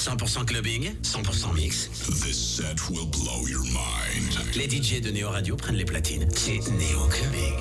100% clubbing, 100% mix. This set will blow your mind. Les DJ de Néo Radio prennent les platines. C'est Néo Gaming.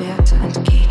Werte entgegen.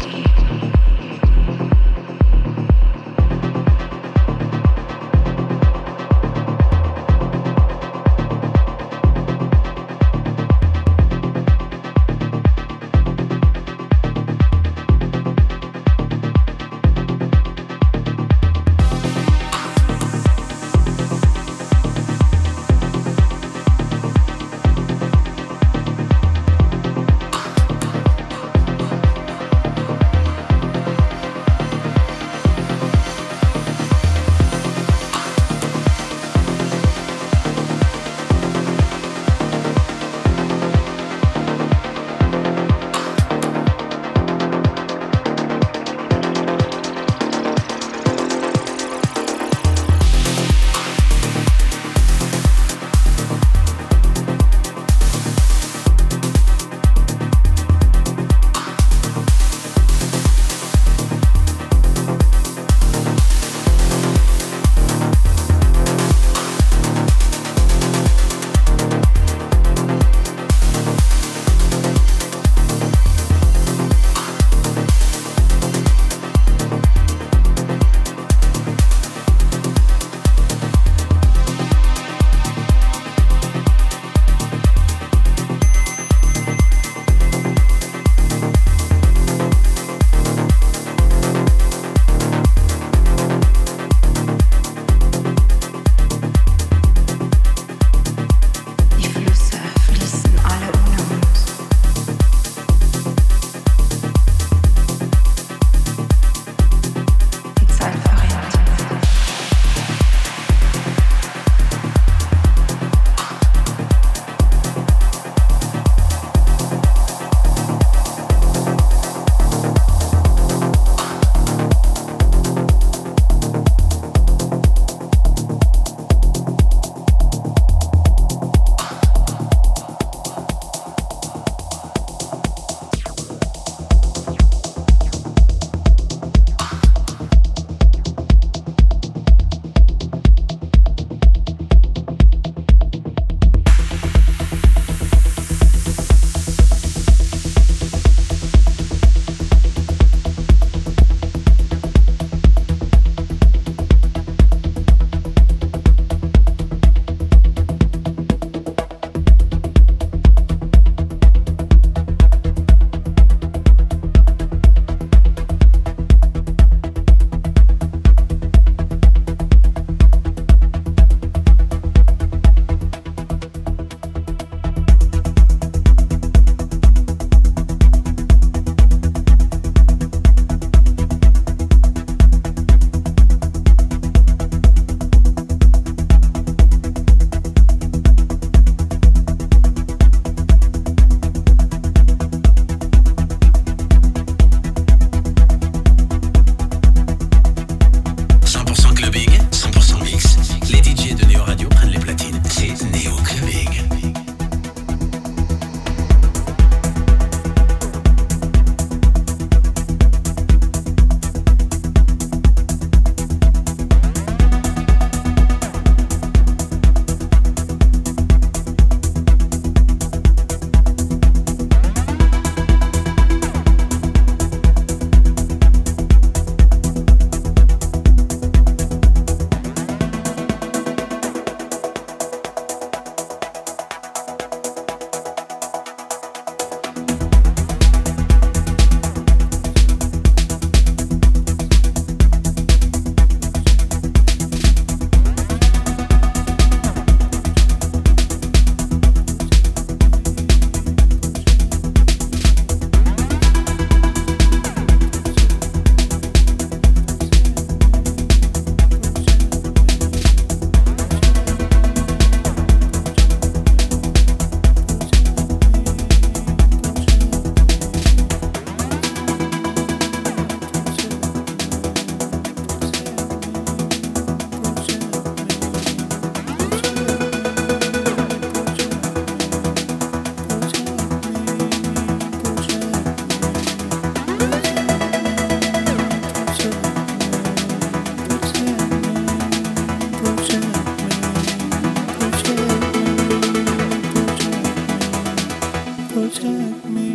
Protect me.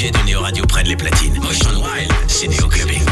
DJ de Néo Radio prennent les platines. Ocean Wild, c'est Néo Gaming.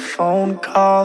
phone call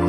who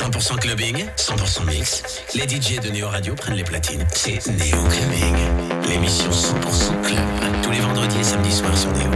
100% clubbing, 100% mix. Les DJ de Neo Radio prennent les platines. C'est Néo Gaming, l'émission 100% club. Tous les vendredis et samedis soirs sur Néo.